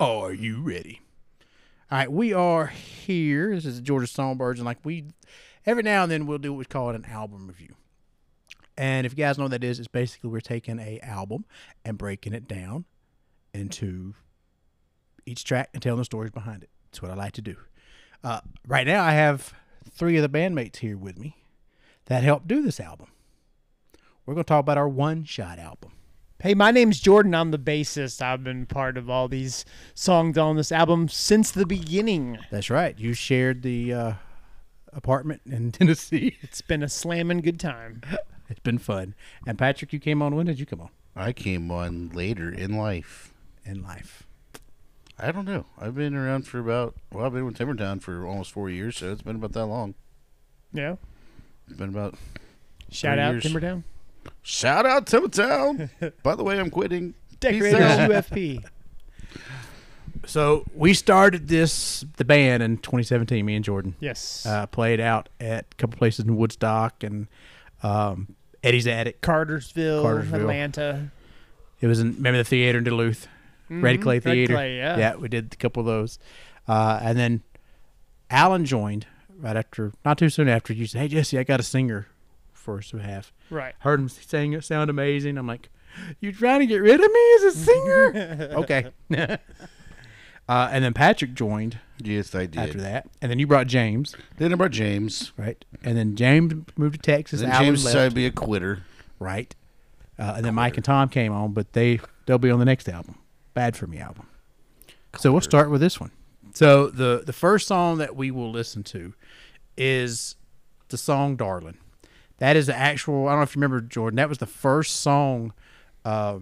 Are you ready? All right, we are here. This is the Georgia Songbirds, and every now and then we'll do what we call an album review. And if you guys know what that is, it's basically we're taking a album and breaking it down into each track and telling the stories behind it. That's what I like to do. Right now, I have three of the bandmates here with me that helped do this album. We're going to talk about our One Shot album. Hey, my name's Jordan. I'm the bassist. I've been part of all these songs on this album since the beginning. That's right. You shared the apartment in Tennessee. It's been a slamming good time. It's been fun. And Patrick, you came on. When did you come on? I came on later in life. In life. I don't know. I've been around for about, well, I've been with Timbertown for almost 4 years, so it's been about that long. Yeah. It's been about Shout out Timbertown. Shout out Timbertown. By the way, I'm quitting. Decorated UFP. So we started the band in 2017, me and Jordan. Yes. Played out at a couple places in Woodstock and Eddie's Attic. Cartersville. Atlanta. It was in, remember the theater in Duluth? Mm-hmm. Red Clay Theater. Red Clay, yeah. Yeah, we did a couple of those. And then Alan joined right after, not too soon after. You said, hey, Jesse, I got a singer for us to have. Right. Heard him sing, it sound amazing. I'm like, you trying to get rid of me as a singer? Okay. And then Patrick joined. Yes, I did. After that. And then you brought James. Then I brought James. Right. And then James moved to Texas. And then James decided to be a quitter. Right. And then Mike and Tom came on, but they'll be on the next album. Bad for Me album. So we'll start with this one. So the first song that we will listen to is the song Darlin'. That is the actual, I don't know if you remember, Jordan, that was the first song that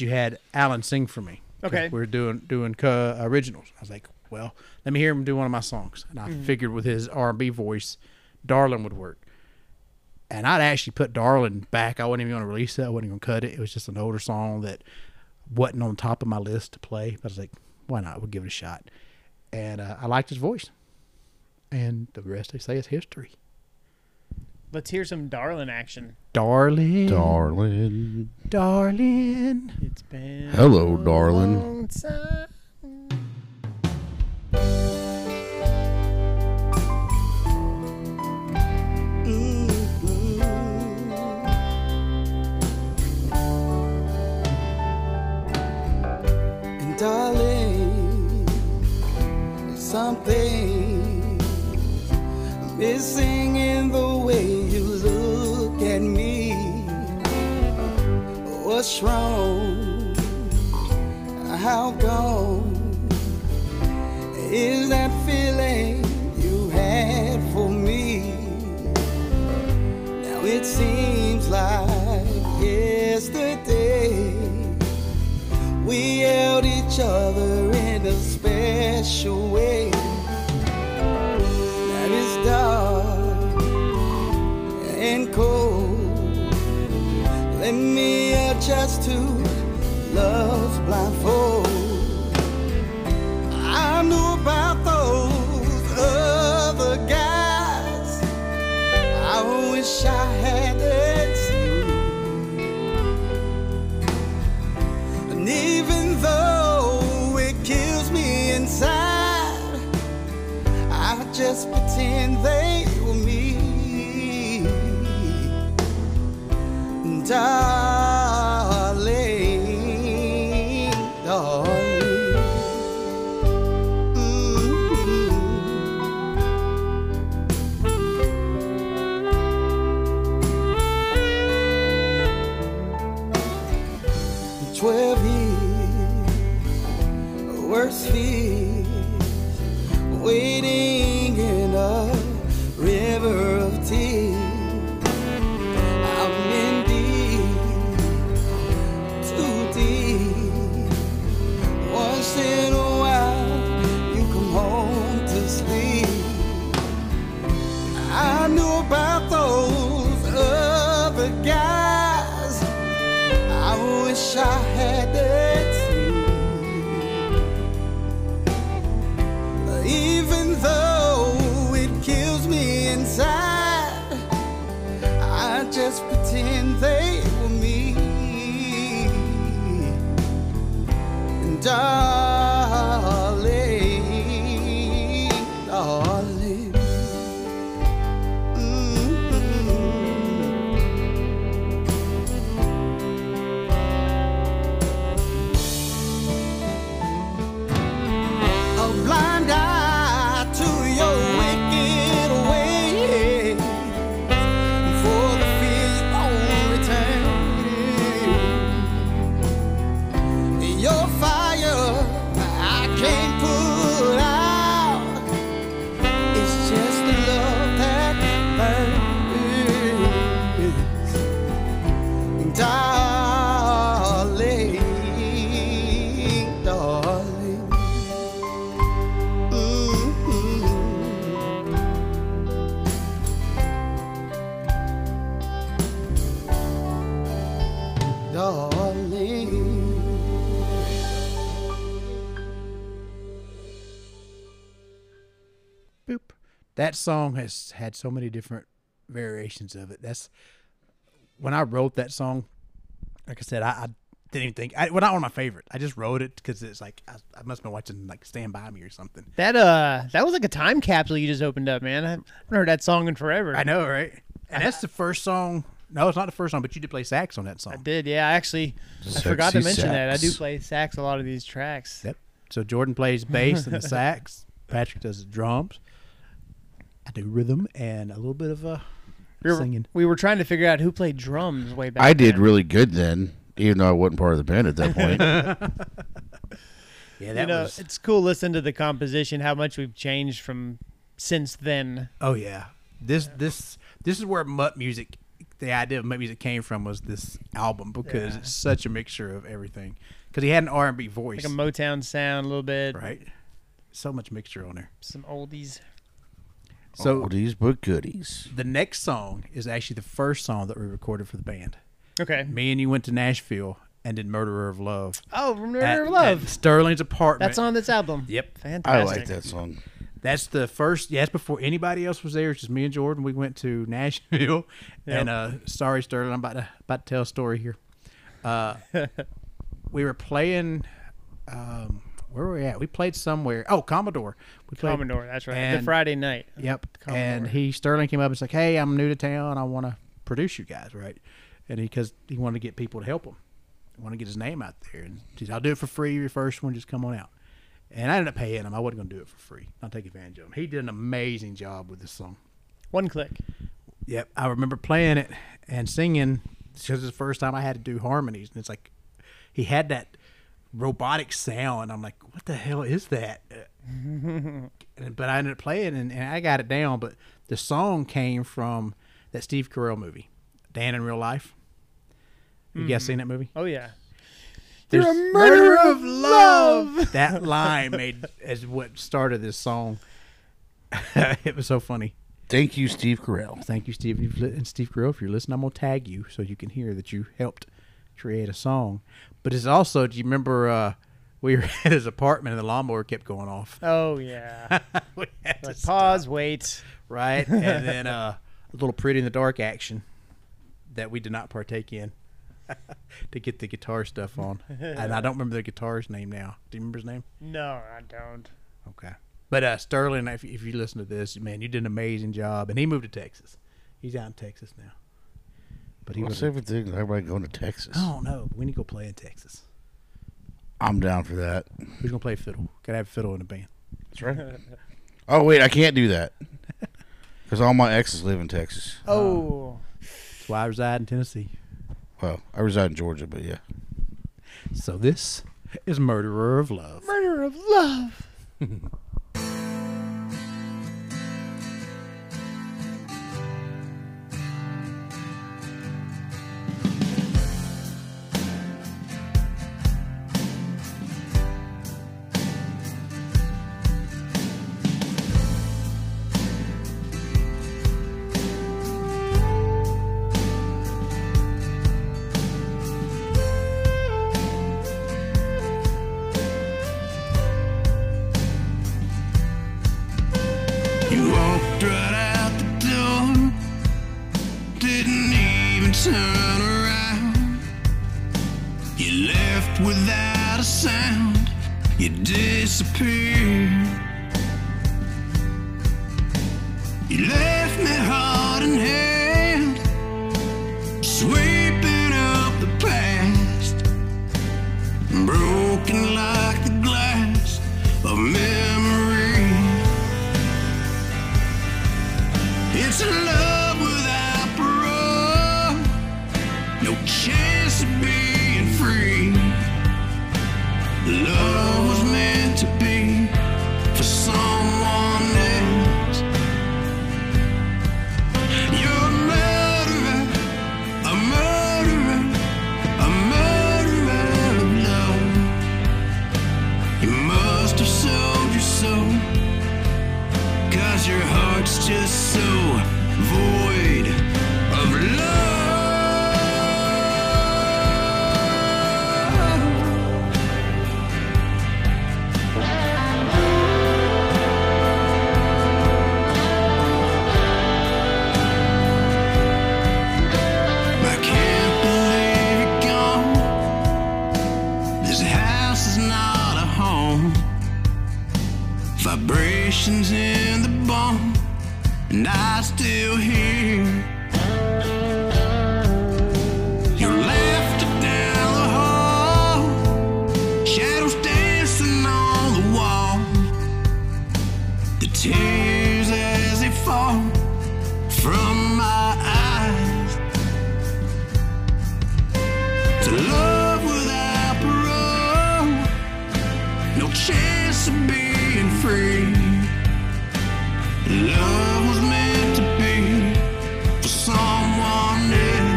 you had Alan sing for me. Okay. We were doing originals. I was like, well, let me hear him do one of my songs. And I figured with his R&B voice, Darlin' would work. And I'd actually put Darlin' back. I wasn't even going to release it. I wasn't going to cut it. It was just an older song that wasn't on top of my list to play. But I was like, why not? We'll give it a shot. And I liked his voice. And the rest, they say, is history. Let's hear some Darlin' action. Darlin'. Darlin'. Darlin'. It's been hello, Darlin'. Long time. And darling, something missing in the way. What's wrong? How gone is that feeling you had for me? Now it seems like yesterday we held each other in a special way. Now it's dark and cold. Let me adjust to love's blindfold. I knew about those other guys. I wish I had it too. And even though it kills me inside, I just pretend they were me. Darling, darling, mm-hmm. 12 years, worse fears, waiting in a river of tears. About those other guys, I wish I had that too. Even though it kills me inside, I just pretend they were me. And boop. That song has had so many different variations of it. That's when I wrote that song. Like I said, I didn't even think. Well, not one of my favorites. I just wrote it because it's like I must have been watching like Stand By Me or something. That was like a time capsule you just opened up, man. I haven't heard that song in forever. I know, right? And that's the first song. No, it's not the first song, but you did play sax on that song. I did, yeah. Actually, I forgot to mention that. I do play sax a lot of these tracks. Yep. So Jordan plays bass and the sax. Patrick does the drums. I do rhythm and a little bit of singing. We were trying to figure out who played drums way back then. I did really good then, even though I wasn't part of the band at that point. Yeah, that was... It's cool listening to the composition, how much we've changed from since then. Oh, yeah. This is where Mutt Music... The idea of Mutt Music came from was this album because it's such a mixture of everything. Because he had an R&B voice, like a Motown sound, a little bit, right? So much mixture on there. Some oldies, oldies but goodies. The next song is actually the first song that we recorded for the band. Okay, me and you went to Nashville and did "Murderer of Love." Oh, "Murderer of Love," at Sterling's apartment. That's on this album. Yep, fantastic. I like that song. That's the first. Yes, before anybody else was there, it's just me and Jordan. We went to Nashville, and sorry, Sterling, I'm about to tell a story here. We were playing. Where were we at? We played somewhere. Oh, Commodore. That's right. And the Friday night. Yep. Commodore. And Sterling came up and was like, "Hey, I'm new to town. I want to produce you guys, right?" And because he wanted to get people to help him, he wanted to get his name out there, and he said, "I'll do it for free. Your first one, just come on out." And I ended up paying him. I wasn't going to do it for free. I'll take advantage of him. He did an amazing job with this song. One click. Yep. I remember playing it and singing because it's the first time I had to do harmonies. And it's like he had that robotic sound. I'm like, what the hell is that? But I ended up playing and I got it down. But the song came from that Steve Carell movie, Dan in Real Life. You guys seen that movie? Oh, yeah. You're a murderer of love. That line is what started this song. It was so funny. Thank you, Steve Carell. Thank you, Steve. And Steve Carell, if you're listening, I'm going to tag you so you can hear that you helped create a song. But it's also, do you remember we were at his apartment and the lawnmower kept going off? Oh, yeah. We had to pause, wait. Right? And then a little Pretty in the Dark action that we did not partake in. To get the guitar stuff on. And I don't remember the guitarist's name now. Do you remember his name? No, I don't. Okay. But Sterling, if you listen to this, man, you did an amazing job. And he moved to Texas. He's out in Texas now. But he was everybody going to Texas. I don't know. We need to go play in Texas. I'm down for that. Who's going to play fiddle? Got to have fiddle in the band. That's right. Oh, wait, I can't do that. Because all my exes live in Texas. Oh. That's why I reside in Tennessee. Well, I reside in Georgia, but yeah. So this is Murderer of Love. Murderer of Love. vibrations in the bone, and I still hear your laughter down the hall, shadows dancing on the wall, the tears as they fall from my eyes. To love without parole, no chance of being free. Love was meant to be for someone else.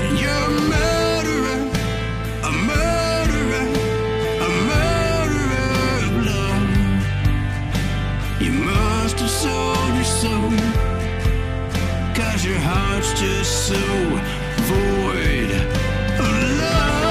And you're a murderer, a murderer, a murderer of love. You must have sold your soul, 'cause your heart's just so void of love.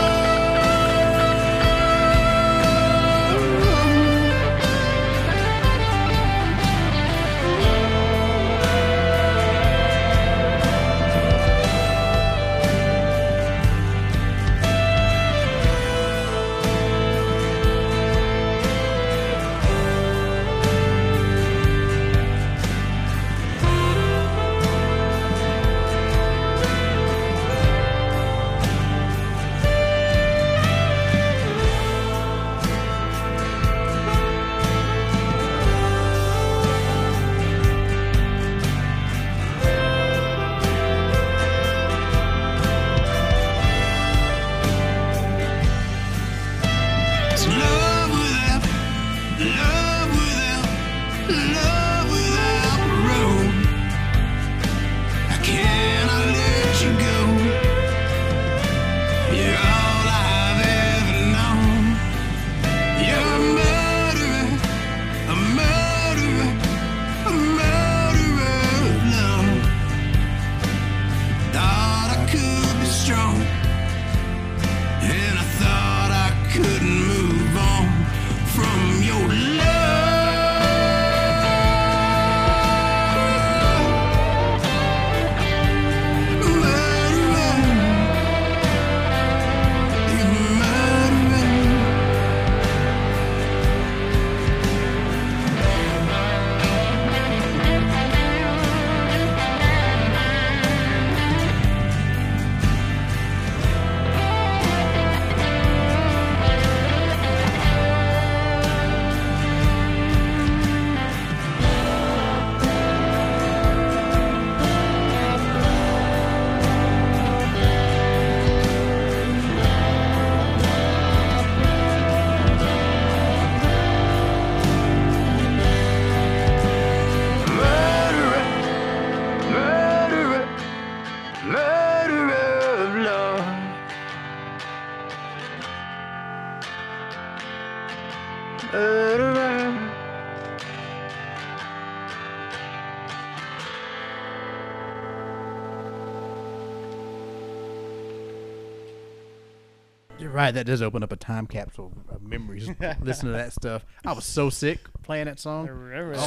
Right, that does open up a time capsule of memories. Listening to that stuff, I was so sick playing that song.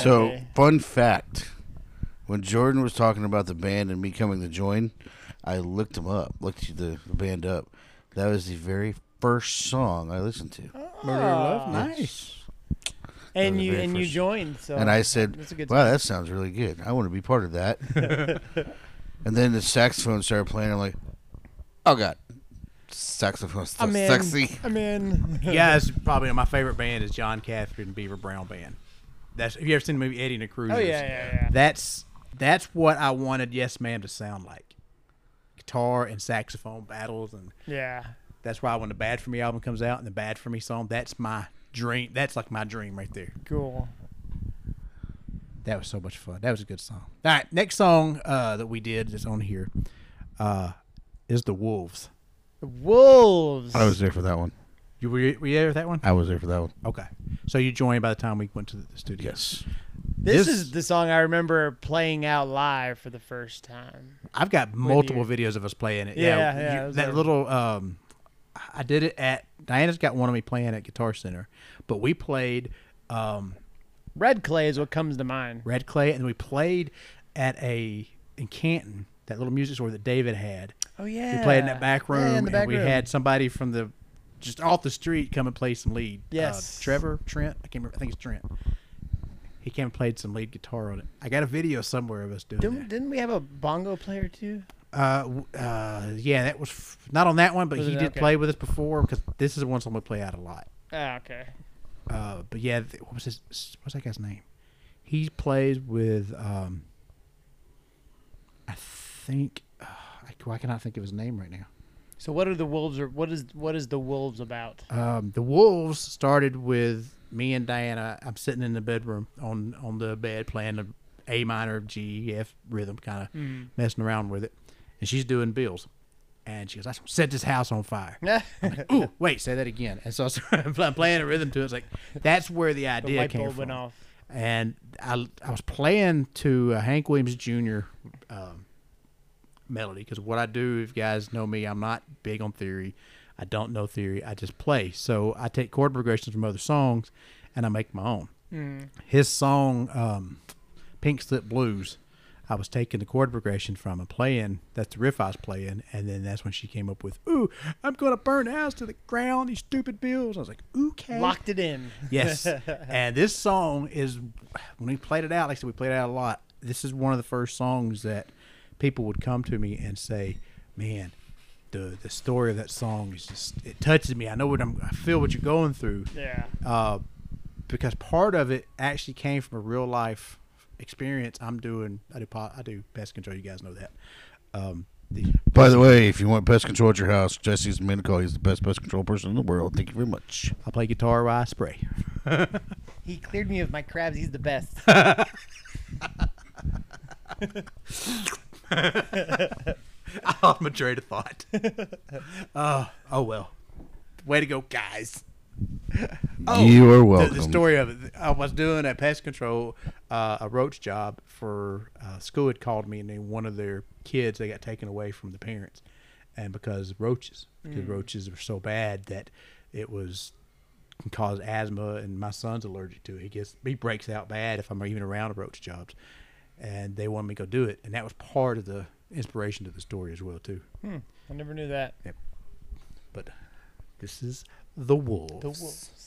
So, fun fact: when Jordan was talking about the band and me coming to join, I looked him up, looked the band up. That was the very first song I listened to. Oh, love, nice. And you joined. So, and I said, "Wow, that sounds really good. I want to be part of that." And then the saxophone started playing. I'm like, "Oh God." Saxophone stuff. Sexy. I'm in. Yeah, it's probably my favorite band is John Cafferty and Beaver Brown Band. That's, have you ever seen the movie Eddie and the Cruisers? Oh yeah. That's what I wanted Yes M.A.M. to sound like. Guitar and saxophone battles, and yeah, that's why when the Bad For Me album comes out and the Bad For Me song, that's my dream. That's like my dream right there. Cool. That was so much fun. That was a good song. All right, next song that we did that's on here is The Wolves. Wolves. I was there for that one. Were you there for that one? I was there for that one. Okay. So you joined by the time we went to the studio. Yes. This is the song I remember playing out live for the first time. I've got multiple videos of us playing it. Yeah. I did it at, Diana's got one of me playing at Guitar Center, but we played. Red Clay is what comes to mind. Red Clay, and we played at in Canton, that little music store that David had. Oh yeah, we played in that back room, and we had somebody from the just off the street come and play some lead. Yes. I think it's Trent. He came and played some lead guitar on it. I got a video somewhere of us doing that. Didn't we have a bongo player too? Yeah, that was not on that one, but he did play with us before, because this is the one someone would play out a lot. Ah, okay. But yeah, what's that guy's name? He plays with, I cannot think of his name right now. So what is the Wolves about? The Wolves started with me and Diana. I'm sitting in the bedroom on the bed playing the A minor G F rhythm, kind of messing around with it, and she's doing bills, and she goes, "I set this house on fire." I'm like, "Ooh, wait, say that again." And so I'm playing a rhythm to it. It's like that's where the idea came from. Went off. And I was playing to Hank Williams Jr. Melody, because what I do, if you guys know me, I'm not big on theory. I don't know theory. I just play. So I take chord progressions from other songs, and I make my own. His song, Pink Slip Blues, I was taking the chord progression from and playing. That's the riff I was playing, and then that's when she came up with, "Ooh, I'm gonna burn the house to the ground, these stupid bills." I was like, "Okay." Locked it in. Yes. And this song is, when we played it out, like I said, we played it out a lot. This is one of the first songs that people would come to me and say, "Man, the story of that song is just, it touches me. I know what I feel what you're going through." Yeah. Because part of it actually came from a real life experience. I do pest control. You guys know that. By the way, if you want pest control at your house, Jesse's men call. He's the best pest control person in the world. Thank you very much. I play guitar while I spray. He cleared me of my crabs. He's the best. I lost my train of thought. Oh well. Way to go, guys. Oh, you are welcome. The story of it. I was doing a pest control, a roach job for school had called me, and then one of their kids, they got taken away from the parents, and because roaches were so bad that it can cause asthma, and my son's allergic to it. He breaks out bad if I'm even around roach jobs, and they wanted me to go do it, and that was part of the inspiration to the story as well too. I never knew that. Yep. But this is The Wolves. The Wolves.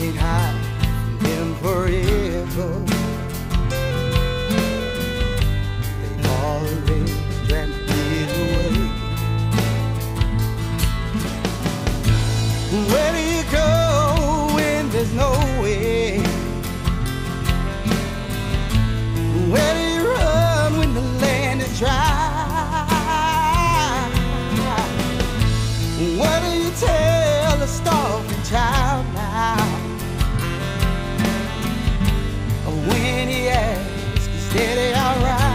can't hide from them forever. They've already dreamt it away. Where do you go when there's no way? Where do you run when the land is dry? What do you tell a starving child now? When he asks, is Daddy alright?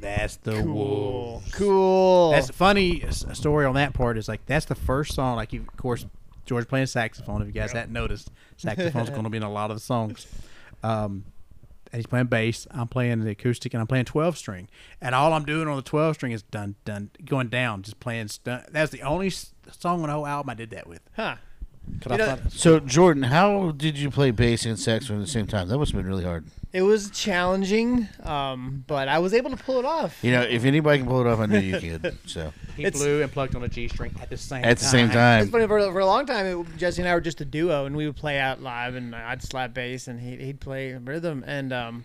That's the Wolves. Cool. That's a funny story on that part. Is like that's the first song. Like you, of course, George playing saxophone. If you guys hadn't noticed, saxophone's going to be in a lot of the songs. And he's playing bass. I'm playing the acoustic, and I'm playing 12-string. And all I'm doing on the 12-string is dun dun going down, just playing. That's the only song on the whole album I did that with. Huh. So Jordan, how did you play bass and saxophone at the same time? That must have been really hard. It was challenging, but I was able to pull it off. You know, if anybody can pull it off, I knew you could. So he blew and plugged on a G string at the same time. At the same time. It's funny, for a long time, Jesse and I were just a duo, and we would play out live, and I'd slap bass, and he'd play rhythm, and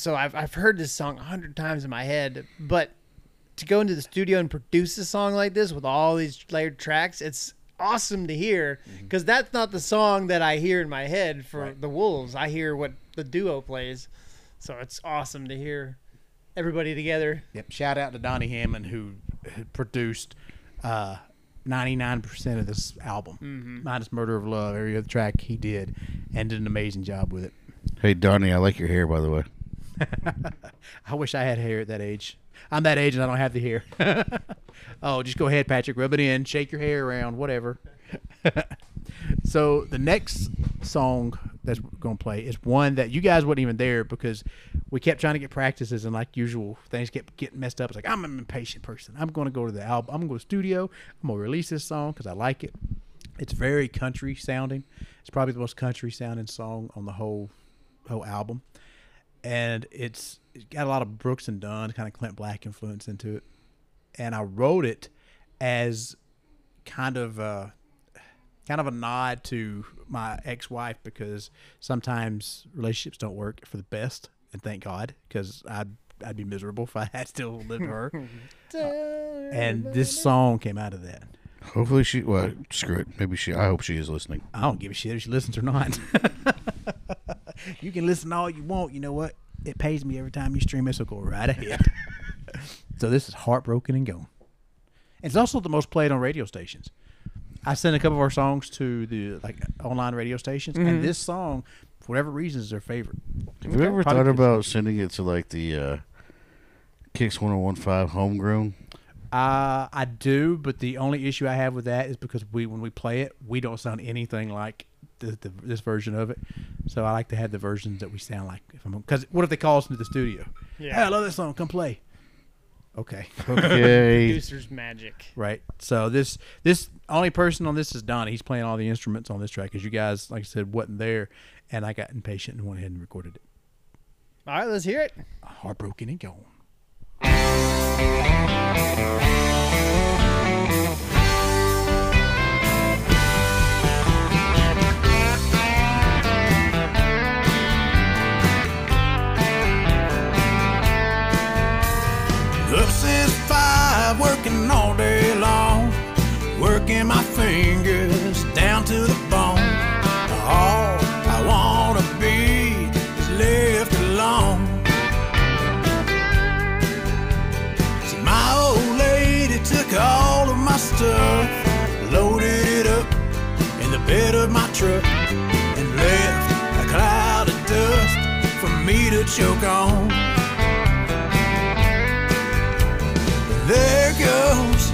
so I've heard this song 100 times in my head, but to go into the studio and produce a song like this with all these layered tracks, it's awesome to hear, because that's not the song that I hear in my head for the Wolves. I hear what the duo plays, so it's awesome to hear everybody together. Yep. Shout out to Donnie Hammond, who produced 99% of this album, minus Murder of Love. Every other track he did, and did an amazing job with it. Hey Donnie, I like your hair, by the way. I wish I had hair at that age. I'm that age and I don't have the hair. Oh, just go ahead, Patrick. Rub it in. Shake your hair around. Whatever. So the next song that's going to play is one that you guys weren't even there, because we kept trying to get practices, and like usual, things kept getting messed up. It's like, I'm an impatient person. I'm going to go to the album. I'm going to go to the studio. I'm going to release this song because I like it. It's very country sounding. It's probably the most country sounding song on the whole album. And it's got a lot of Brooks and Dunn, kind of Clint Black influence into it. And I wrote it as kind of a nod to my ex-wife, because sometimes relationships don't work for the best, and thank God, because I'd be miserable if I had still lived her. And this song came out of that. Hopefully she, well, screw it. Maybe she, I hope she is listening. I don't give a shit if she listens or not. You can listen all you want. You know what? It pays me every time you stream it, so go right ahead. So this is Heartbroken and Gone. It's also the most played on radio stations. I sent a couple of our songs to the online radio stations, and this song, for whatever reason, is their favorite. Have you ever thought about sending it to like the Kicks 101.5 Homegrown? I do, but the only issue I have with that is because when we play it, we don't sound anything like this version of it. So I like to have the versions that we sound like. Because what if they call us into the studio? Yeah, hey, I love this song. Come play. Okay. Producer's magic. Right. So this only person on this is Donnie. He's playing all the instruments on this track because you guys, like I said, wasn't there, and I got impatient and went ahead and recorded it. All right, let's hear it. Heartbroken and gone. Up since 5, working all day long, working my fingers down to the bone. All I wanna be is left alone. See, my old lady took all of my stuff, loaded it up in the bed of my truck, and left a cloud of dust for me to choke on. There goes,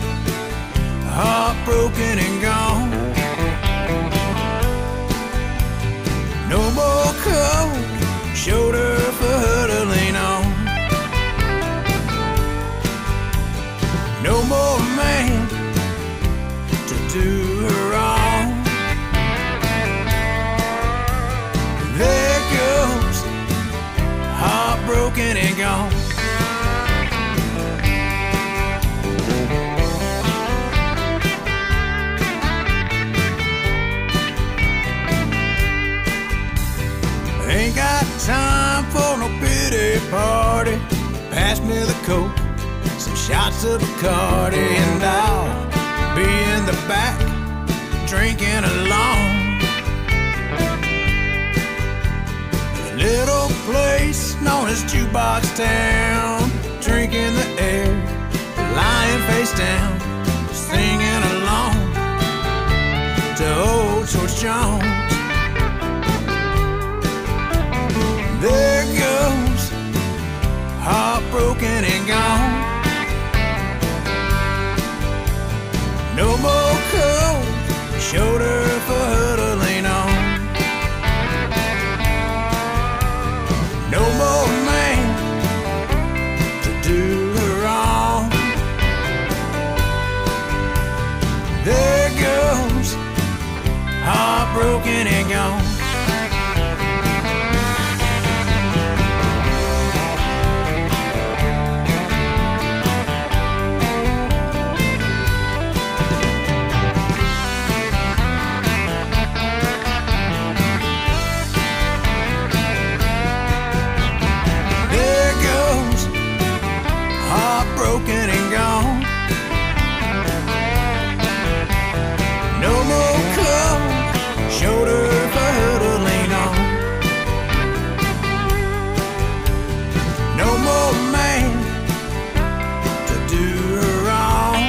heartbroken and gone. No more cold shoulder for her to lean on. No more man to do her wrong. There goes, heartbroken and gone. Ain't got time for no pity party. Pass me the coke, some shots of Bacardi, and I'll be in the back drinking along. A little place known as Jukebox Town, drinking the air, lying face down, singing along to old George Jones. There goes, heartbroken and gone. No more cold shoulder for her to lean on. No more man to do her wrong. There goes, heartbroken and gone. Heartbroken and gone. No more cold shoulder for her to lean on. No more man to do her wrong.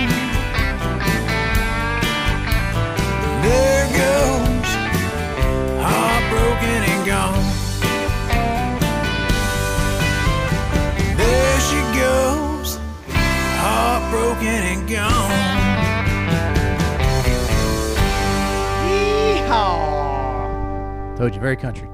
There goes, heartbroken and gone. There she goes, heartbroken and gone. Yeehaw! Told you, very country.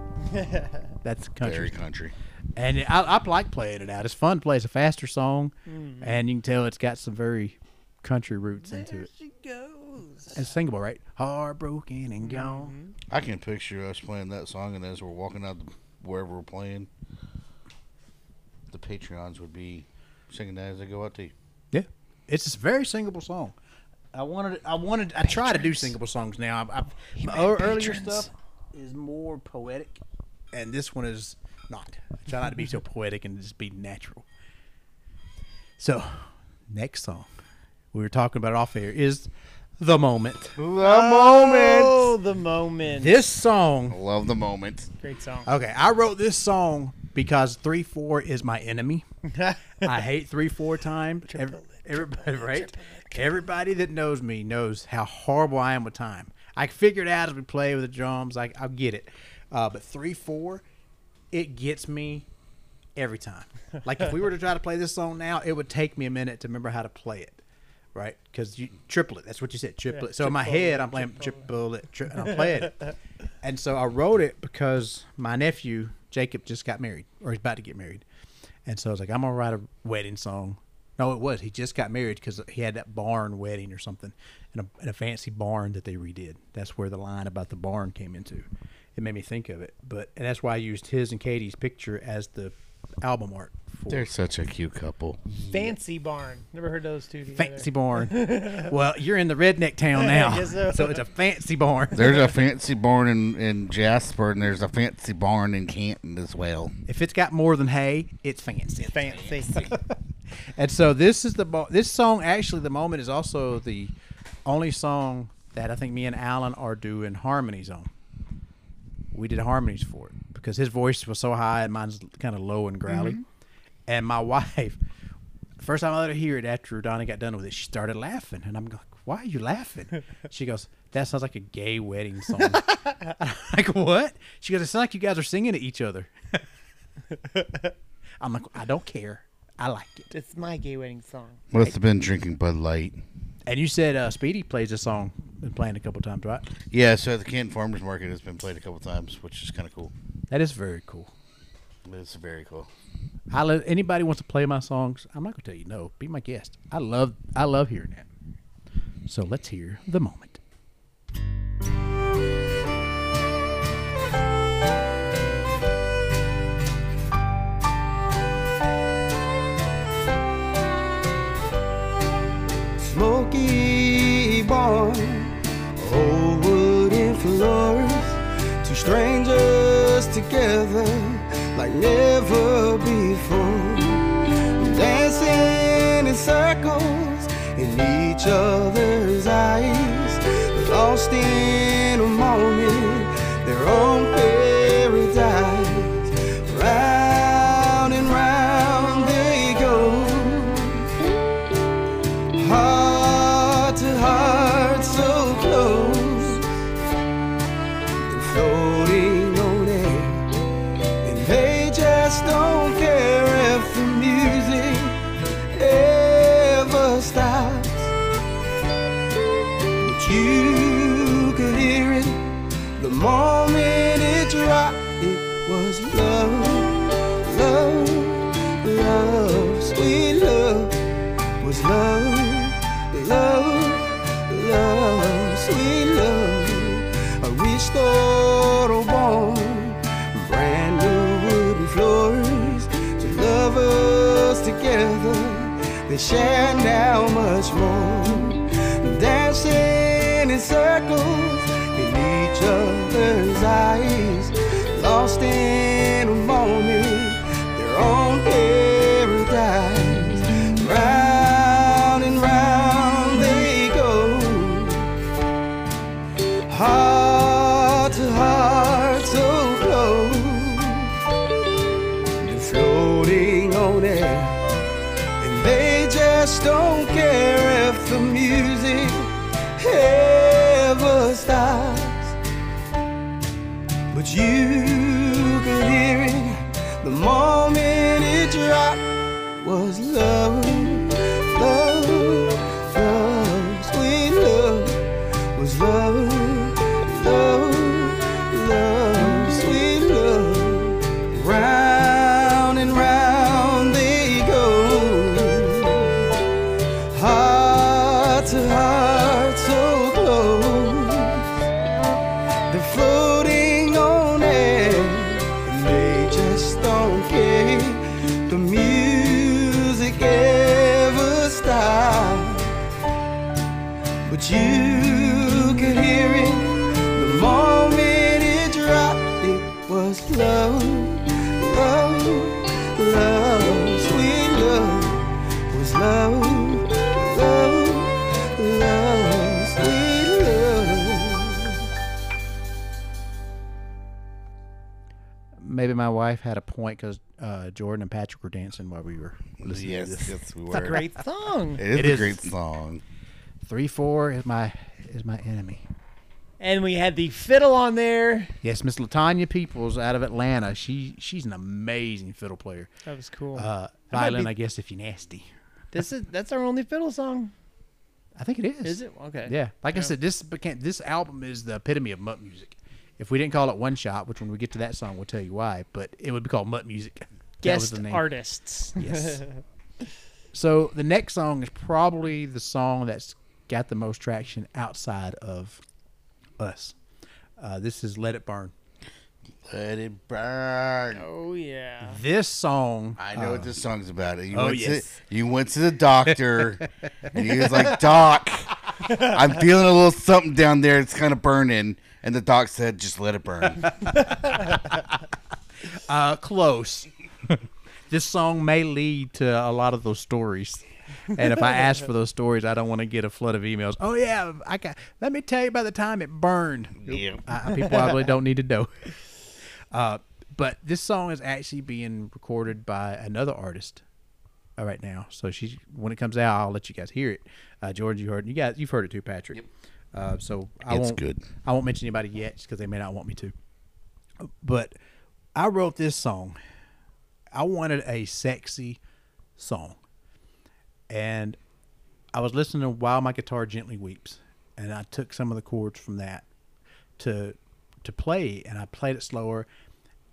That's country. Very country. And I like playing it out. It's fun to play. It's a faster song, and you can tell it's got some very country roots into it. There she goes. It's singable, right? Heartbroken and gone. I can picture us playing that song, and as we're walking out wherever we're playing, the Patreons would be singing that as they go out to you. Yeah, it's a very singable song. I try to do singable songs now. My earlier stuff is more poetic, and this one is not. I try not to be so poetic and just be natural. So, next song we were talking about off air is The Moment. The Moment. This song. I love The Moment. Great song. Okay, I wrote this song because 3/4 is my enemy. I hate 3/4 time. Everybody, right? Everybody that knows me knows how horrible I am with time. I figure it out as we play with the drums. I'll get it. But 3/4, it gets me every time. Like if we were to try to play this song now, it would take me a minute to remember how to play it. right? Because you triplet. That's what you said, triplet. Yeah, so in my head, I'm playing triplet, and I'm playing it. And so I wrote it because my nephew Jacob just got married, or he's about to get married. And so I was like, I'm gonna write a wedding song. No, it was. He just got married because he had that barn wedding or something, in a fancy barn that they redid. That's where the line about the barn came into. It made me think of it, and that's why I used his and Katie's picture as the album art. They're such a cute couple. Fancy barn. Never heard those two together. Fancy barn. Well, you're in the redneck town now, so it's a fancy barn. There's a fancy barn in Jasper, and there's a fancy barn in Canton as well. If it's got more than hay, it's fancy. Fancy. And so this is this song. Actually, The Moment is also the only song that I think me and Alan are doing harmonies on. We did harmonies for it because his voice was so high and mine's kind of low and growly. Mm-hmm. And my wife, first time I let her hear it after Donna got done with it, she started laughing. And I'm like, why are you laughing? She goes, that sounds like a gay wedding song. I'm like, what? She goes, it sounds like you guys are singing to each other. I'm like, I don't care. I like it. It's my gay wedding song. Must have been drinking Bud Light. And you said Speedy plays this song. Been playing a couple times, right? Yeah, so the Canton Farmers Market has been played a couple times, which is kind of cool. That is very cool. It's very cool. Anybody wants to play my songs, I'm not gonna tell you no. Be my guest. I love hearing that. So let's hear The Moment. Smoky barn, old wooden floors, two strangers together like never before, dancing in circles in each other's eyes, lost in a moment, their own paradise. Round and round they go, heart to heart so close, and floating don't care if the music ever stops, but you could hear it the moment it dropped. It was love, love, love, sweet love. It was love, love, love, sweet love. I reached out a wall, brand new floors, to lovers together, they share now much more, dancing in circles in each other's eyes, lost in a moment, their own paradise. Round and round they go, heart to heart so close, on air, and they just don't care if the music ever stops, but you could hear it the moment it dropped. It was love, love, love, sweet love. It was love, love, love, sweet love. Round and round to heart so close, they're floating on air, and they just don't care the music ever stops, but you could hear it the moment it dropped. It was love, love, love, sweet love. It was love, maybe my wife had a point because Jordan and Patrick were dancing while we were listening to this. Yes, we were. It's a great song. It is a great song. 3/4 is my enemy. And we had the fiddle on there. Yes, Miss LaTanya Peoples out of Atlanta. She's an amazing fiddle player. That was cool. Violin, I guess, if you're nasty. That's our only fiddle song. I think it is. Is it? Okay. Yeah. Like I said, this album is the epitome of Mutt music. If we didn't call it One Shot, which when we get to that song, we'll tell you why, but it would be called Mutt Music. Guest artists. Yes. So the next song is probably the song that's got the most traction outside of us. This is Let It Burn. Let it burn. Oh, yeah. This song. I know what this song's about. You went to the doctor, and he was like, Doc, I'm feeling a little something down there. It's kind of burning. And the doc said, just let it burn. Close. This song may lead to a lot of those stories. And if I ask for those stories, I don't want to get a flood of emails. Oh, yeah. Let me tell you about the time it burned. Yeah. People probably don't need to know. But this song is actually being recorded by another artist right now. So when it comes out, I'll let you guys hear it. George, you've heard it too, Patrick. Yep. I won't mention anybody yet because they may not want me to. But I wrote this song. I wanted a sexy song. And I was listening to While My Guitar Gently Weeps. And I took some of the chords from that to play, and I played it slower,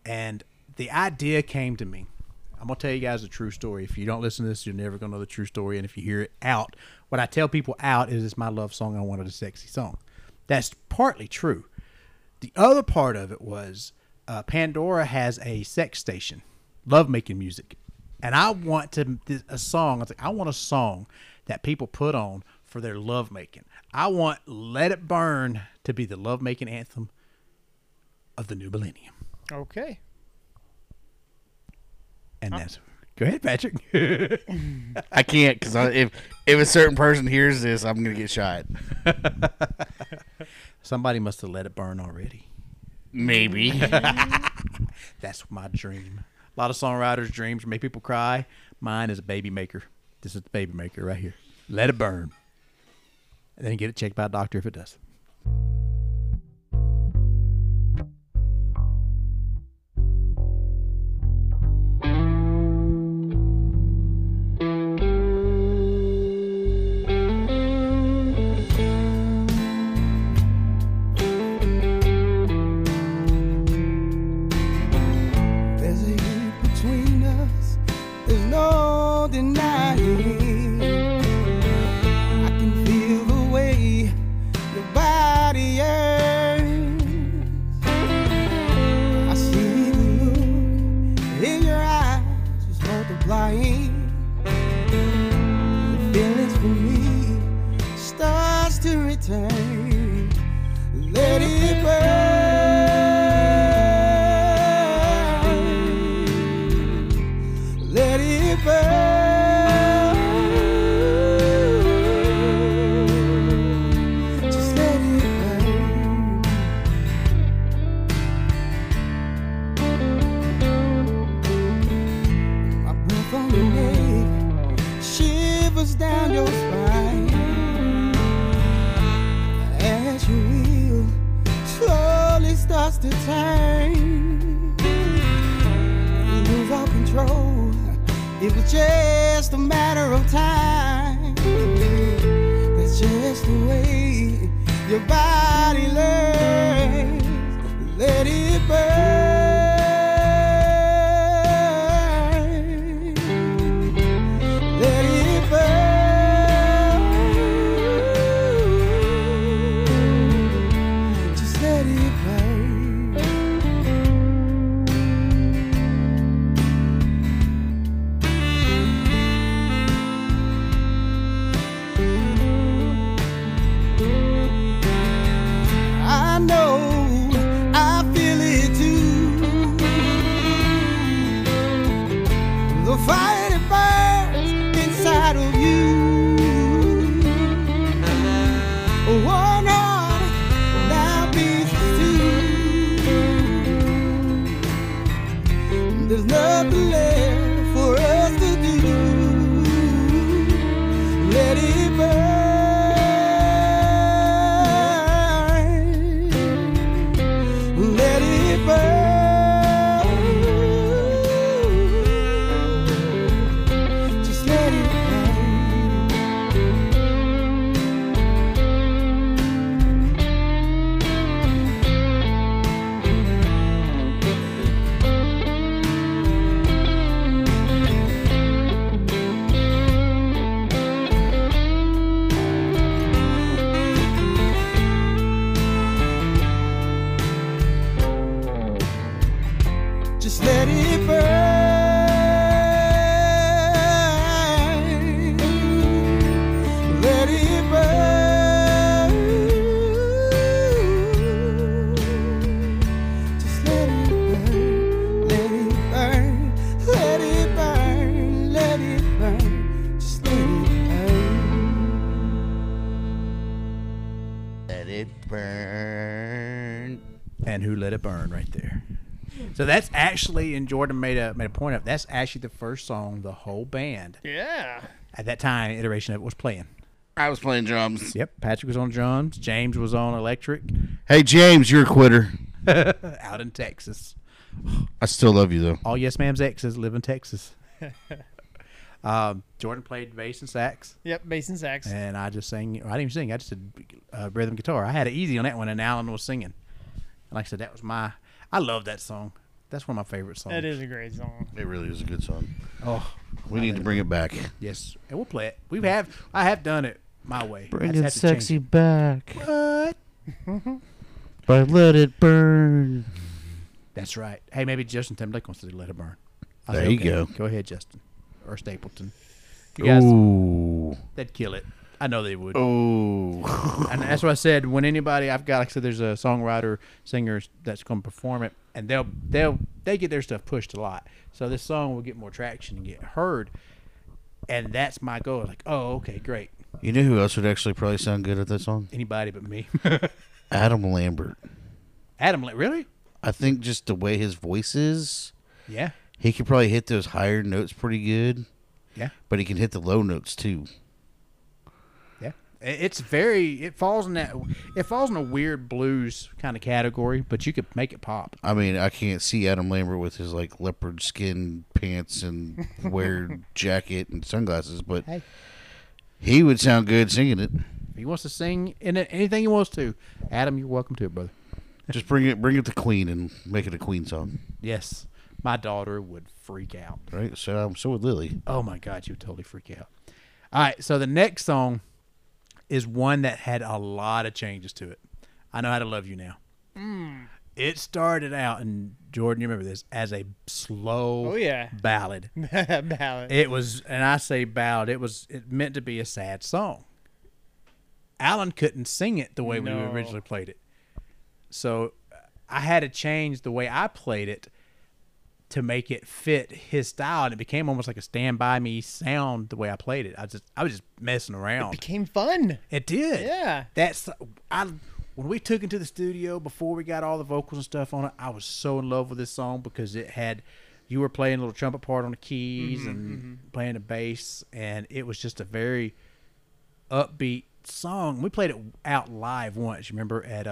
and the idea came to me. I'm gonna tell you guys a true story. If you don't listen to this, you're never gonna know the true story. And if you hear it out, what I tell people out is it's my love song. I wanted a sexy song. That's partly true. The other part of it was Pandora has a sex station, love making music, and I want a song. I was like, I want a song that people put on for their love making. I want "Let It Burn" to be the love making anthem of the new millennium. Okay. And that's... Go ahead, Patrick. I can't, because if a certain person hears this, I'm going to get shot. Somebody must have let it burn already. Maybe. That's my dream. A lot of songwriters' dreams make people cry. Mine is a baby maker. This is the baby maker right here. Let it burn. And then get it checked by a doctor if it does. and Who Let It Burn right there. So that's actually, and Jordan made a point of, that's actually the first song the whole band, yeah, at that time iteration of it was playing. I was playing drums. Yep, Patrick was on drums. James was on electric. Hey, James, you're a quitter. Out in Texas. I still love you, though. All Yes Ma'am's exes live in Texas. Jordan played bass and sax. Yep, bass and sax. And I just sang. I didn't even sing. I just did rhythm guitar. I had it easy on that one, and Alan was singing. And like I said, that was my... I love that song. That's one of my favorite songs. That is a great song. It really is a good song. Oh, we need to bring it back. Yes, and we'll play it. I have done it my way. Bring it sexy back. What? But let it burn. That's right. Hey, maybe Justin Timberlake wants to do "Let It Burn." There you go. Go ahead, Justin, or Stapleton. You guys, that'd kill it. I know they would. Oh, and that's what I said. When anybody, I've got, like I said, there's a songwriter, singer that's going to perform it, and they get their stuff pushed a lot. So this song will get more traction and get heard, and that's my goal. Like, oh, okay, great. You know who else would actually probably sound good at that song? Anybody but me. Adam Lambert. Really? I think just the way his voice is. Yeah. He could probably hit those higher notes pretty good. Yeah. But he can hit the low notes too. It falls in a weird blues kind of category, but you could make it pop. I mean, I can't see Adam Lambert with his like leopard skin pants and weird jacket and sunglasses, but he would sound good singing it. If he wants to sing in it, anything he wants to, Adam, you're welcome to it, brother. Just bring it to Queen and make it a Queen song. Yes, my daughter would freak out. Right, so would Lily. Oh my God, you would totally freak out. All right, so the next song is one that had a lot of changes to it. I Know How to Love You Now. Mm. It started out, and Jordan, you remember this, as a slow ballad. Ballad. It was, and I say ballad, it meant to be a sad song. Alan couldn't sing it the way we originally played it. So I had to change the way I played it to make it fit his style, and it became almost like a Stand By Me sound the way I played it. I was just messing around. It became fun. It did. Yeah. When we took it to the studio before we got all the vocals and stuff on it, I was so in love with this song because it had, you were playing a little trumpet part on the keys and playing the bass, and it was just a very upbeat song. We played it out live once. You remember at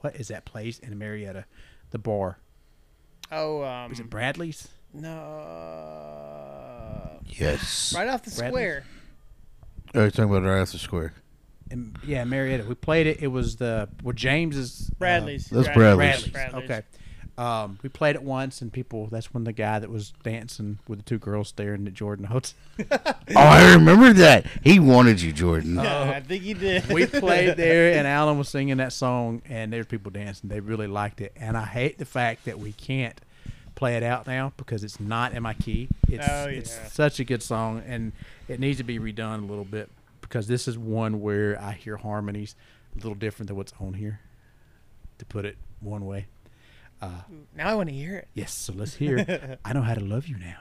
what is that place in Marietta, the bar? Oh, was it Bradley's? No. Yes. Right off the square. Oh, you're talking about right off the square. And, yeah, Marietta. We played it. It was James's. Bradley's. That's Bradley's. Okay. We played it once, and that's when the guy that was dancing with the two girls staring at Jordan Holtz. Oh, I remember that. He wanted you, Jordan. I think he did. We played there, and Alan was singing that song, and there's people dancing. They really liked it, and I hate the fact that we can't play it out now because it's not in my key. It's such a good song, and it needs to be redone a little bit because this is one where I hear harmonies a little different than what's on here, to put it one way. Now I want to hear it. Yes, so let's hear I Know How to Love You Now.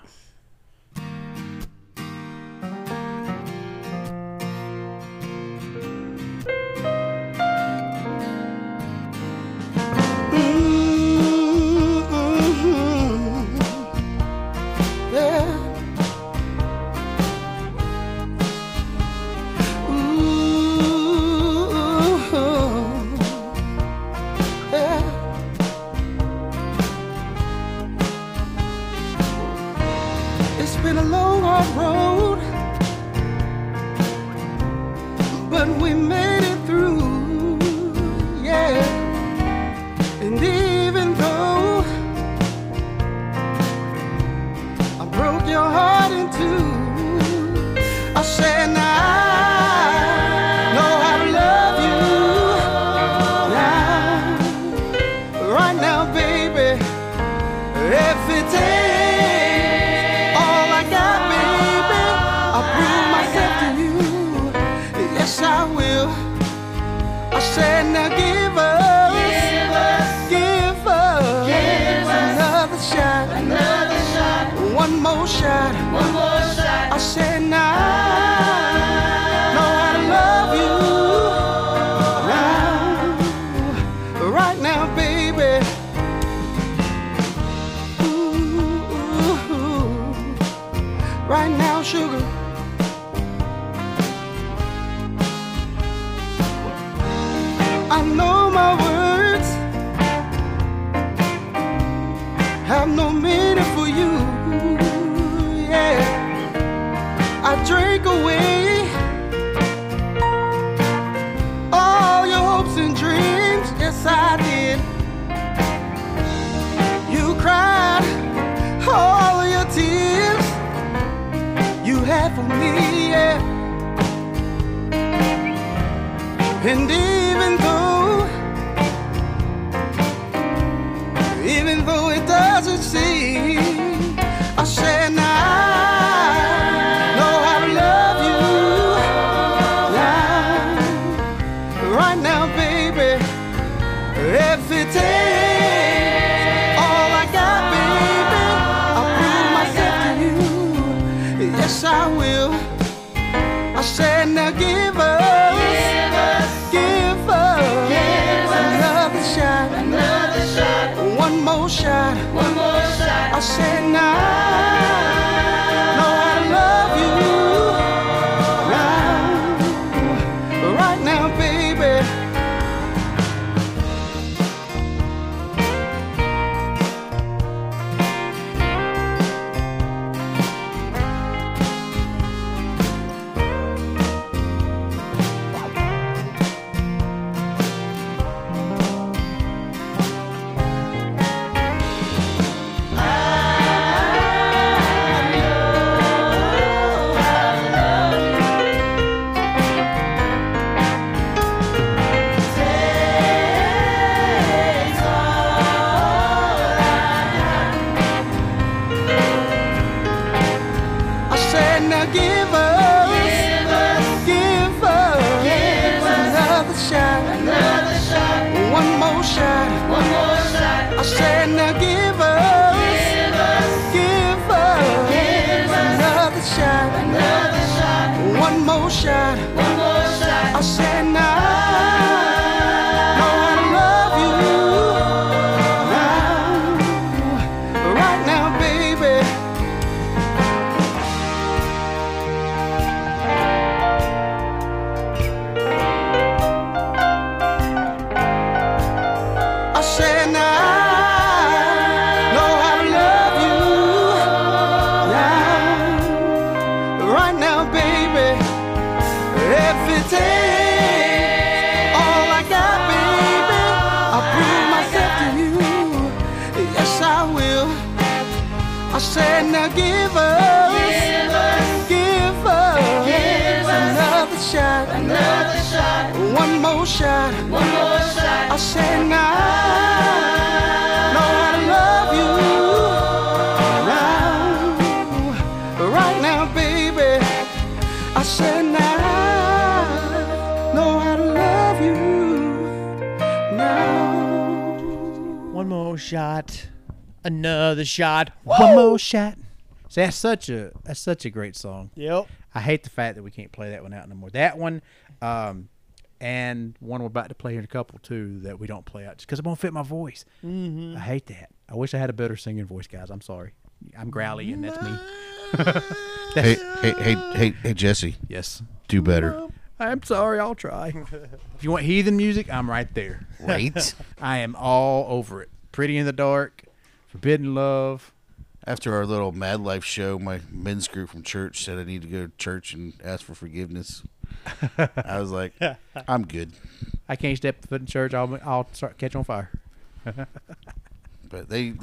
One more shot. I said now. I did. You cried all your tears you had for me, yeah. And even though it doesn't seem, I said now. Now give us another shot, one more shot. I said now, no, I love you now, right now, one more shot. I said now, no, I love you now, right now, baby. I said now, no, I love you now, right now, baby. If it takes all I got, baby, I'll prove myself to you. Yes, I will. I said, now give us another shot, one more shot. I said, now, no, I love you now, right now, baby. I said, now. Shot, another shot. Whoa! One more shot. See, that's such a great song. Yep. I hate the fact that we can't play that one out no more. That one, and one we're about to play in a couple too that we don't play out just because it won't fit my voice. Mm-hmm. I hate that. I wish I had a better singing voice, guys. I'm sorry. I'm growly, and that's me. Hey, Jesse. Yes. Do better. I'm sorry, I'll try. If you want heathen music, I'm right there. Right. I am all over it. Pretty in the Dark, Forbidden Love. After our little Mad Life show, my men's group from church said I need to go to church and ask for forgiveness. I was like, I'm good. I can't step foot in church. I'll start catch on fire. But I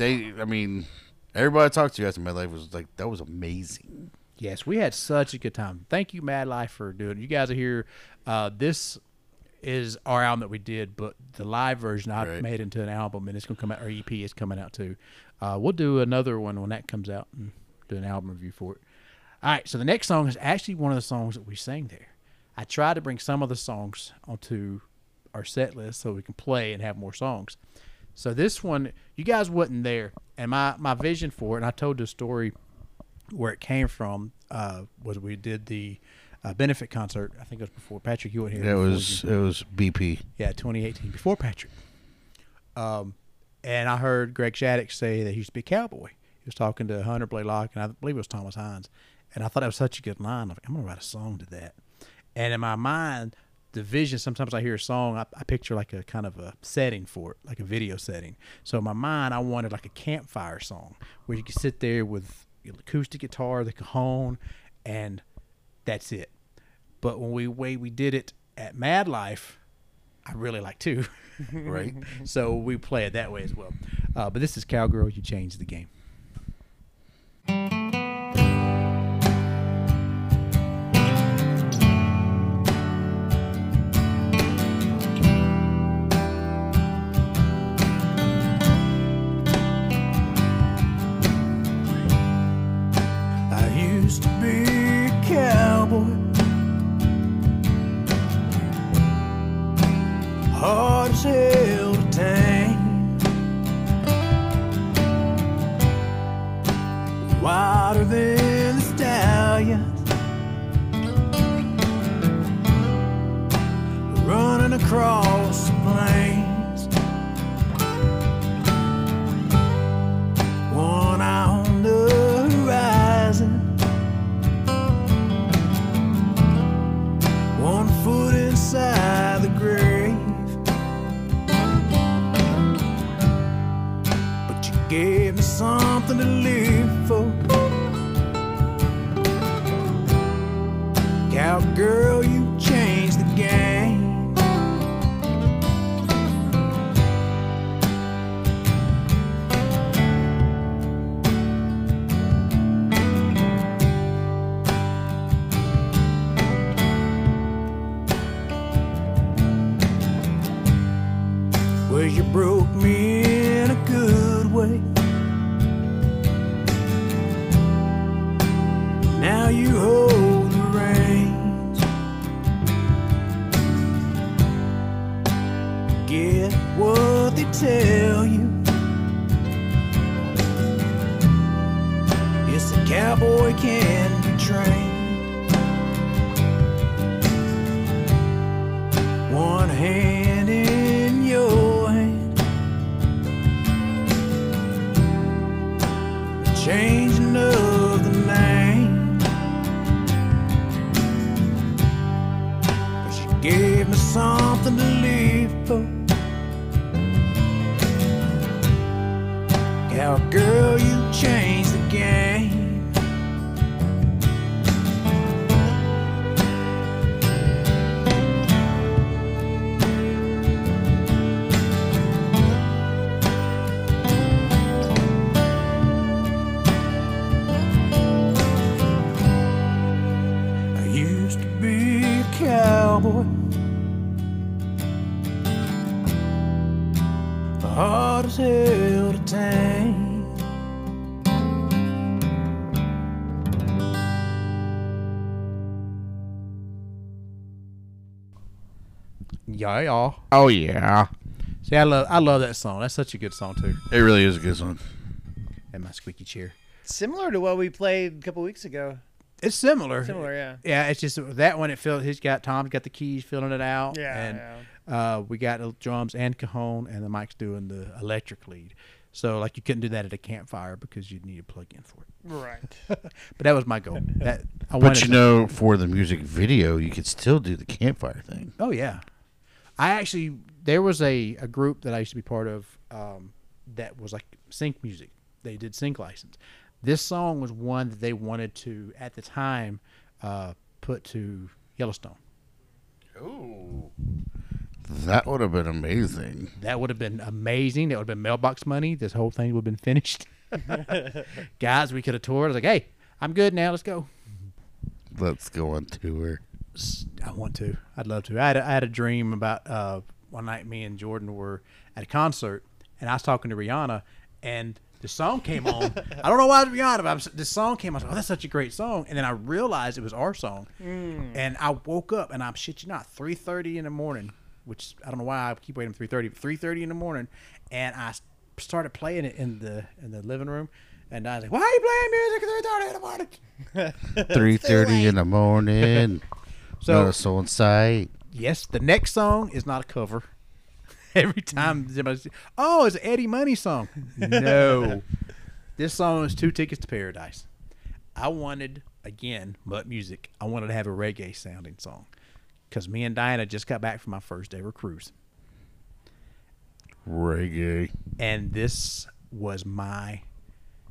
mean, everybody I talked to after Mad Life was like, that was amazing. Yes, we had such a good time. Thank you, Mad Life, for doing it. You guys are here. This is our album that we did, but the live version I made into an album, and it's going to come out, or EP is coming out too. We'll do another one when that comes out and do an album review for it. All right, so the next song is actually one of the songs that we sang there. I tried to bring some of the songs onto our set list so we can play and have more songs. So this one, you guys wasn't there, and my vision for it, and I told the story where it came from, was we did the benefit concert. I think it was before Patrick. You were here. It was BP. Yeah, 2018, before Patrick. And I heard Greg Shattuck say that he used to be a cowboy. He was talking to Hunter Blaylock, and I believe it was Thomas Hines. And I thought that was such a good line. I'm gonna write a song to that. And in my mind, the vision. Sometimes I hear a song, I picture like a kind of a setting for it, like a video setting. So in my mind, I wanted like a campfire song where you could sit there with an acoustic guitar, the cajon, and that's it. But when we did it at Mad Life, I really like too. Right. So we play it that way as well. But this is Cowgirl, You Changed the Game. Y'all. Oh yeah. See, I love that song. That's such a good song too. It really is a good song. And my squeaky chair. Similar to what we played a couple weeks ago. It's similar. Similar, yeah. Yeah, it's just that one. It feels Tom's got the keys filling it out. Yeah. And we got drums and cajon, and the Mike's doing the electric lead. So like you couldn't do that at a campfire because you'd need a plug-in for it. Right. But that was my goal. For the music video, you could still do the campfire thing. Oh yeah. There was a group that I used to be part of that was like sync music. They did sync license. This song was one that they wanted to, at the time, put to Yellowstone. Oh, that would have been amazing. That would have been mailbox money. This whole thing would have been finished. Guys, we could have toured. I was like, hey, I'm good now. Let's go. Let's go on tour. I want to. I'd love to. I had a dream about one night me and Jordan were at a concert, and I was talking to Rihanna, and the song came on. I don't know why it was Rihanna, but the song came on. I was like, oh, that's such a great song. And then I realized it was our song. Mm. And I woke up, and I'm shit you not, 3:30 in the morning, which I don't know why I keep waiting 3:30 in the morning, and I started playing it in the living room. And I was like, why are you playing music at 3:30 in the morning? 3:30 in the morning. So, so inside. Yes, the next song is not a cover. Every time somebody says, oh, it's an Eddie Money song. No. This song is Two Tickets to Paradise. I wanted, again, Mutt Music. I wanted to have a reggae sounding song because me and Diana just got back from my first ever cruise. Reggae. And this was my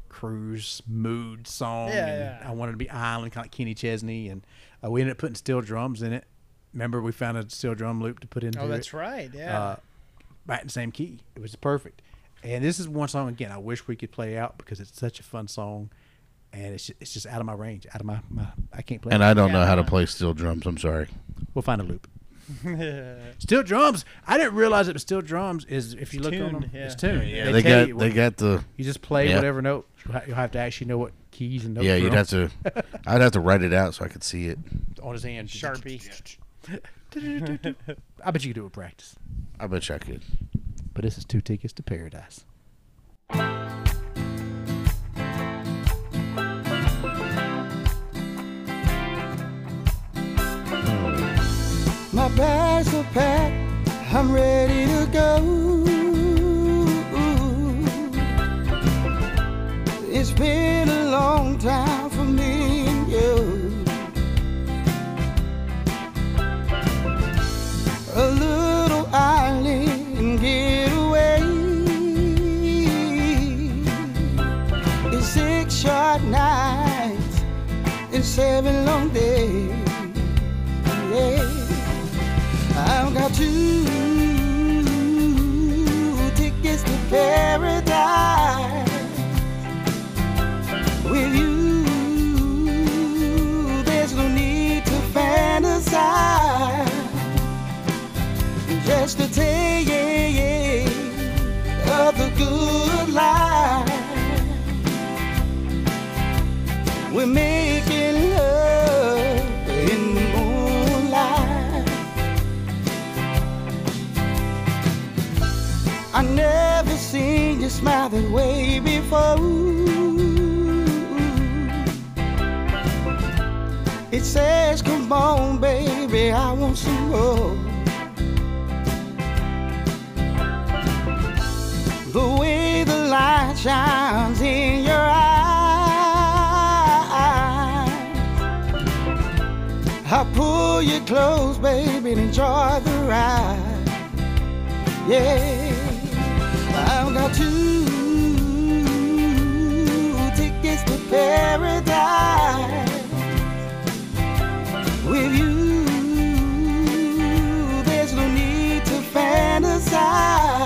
cruise mood song. Yeah, I wanted to be island, kind of like Kenny Chesney, and we ended up putting steel drums in it, Remember, we found a steel drum loop to put into it. Oh, that's right, yeah. Right in the same key. It was perfect. And this is one song, again, I wish we could play out because it's such a fun song. And it's just out of my range, out of my I can't play. And I don't know how to play steel drums. I'm sorry. We'll find a loop. Steel drums. I didn't realize that steel drums is, if you look on them, it's tuned. Yeah, they got the. You just play whatever note. You'll have to actually know what keys and notes. Yeah, you'd have to. I'd have to write it out so I could see it on his hand. Sharpie. I bet you could do a practice. I bet you I could. But this is Two Tickets to Paradise. My bags are packed, I'm ready to go. It's been a long time for me and you. A little island getaway. It's 6 short nights and 7 long days. Yeah. I've got 2 tickets to paradise. With you, there's no need to fantasize. Just a taste of the good life. We're making love in the moonlight. I never seen you smile that way before. It says, come on, baby, I want some more. The way the light shines in your eyes, I pull you close, baby, and enjoy the ride. Yeah. I've got 2 tickets to paradise. With you, there's no need to fantasize.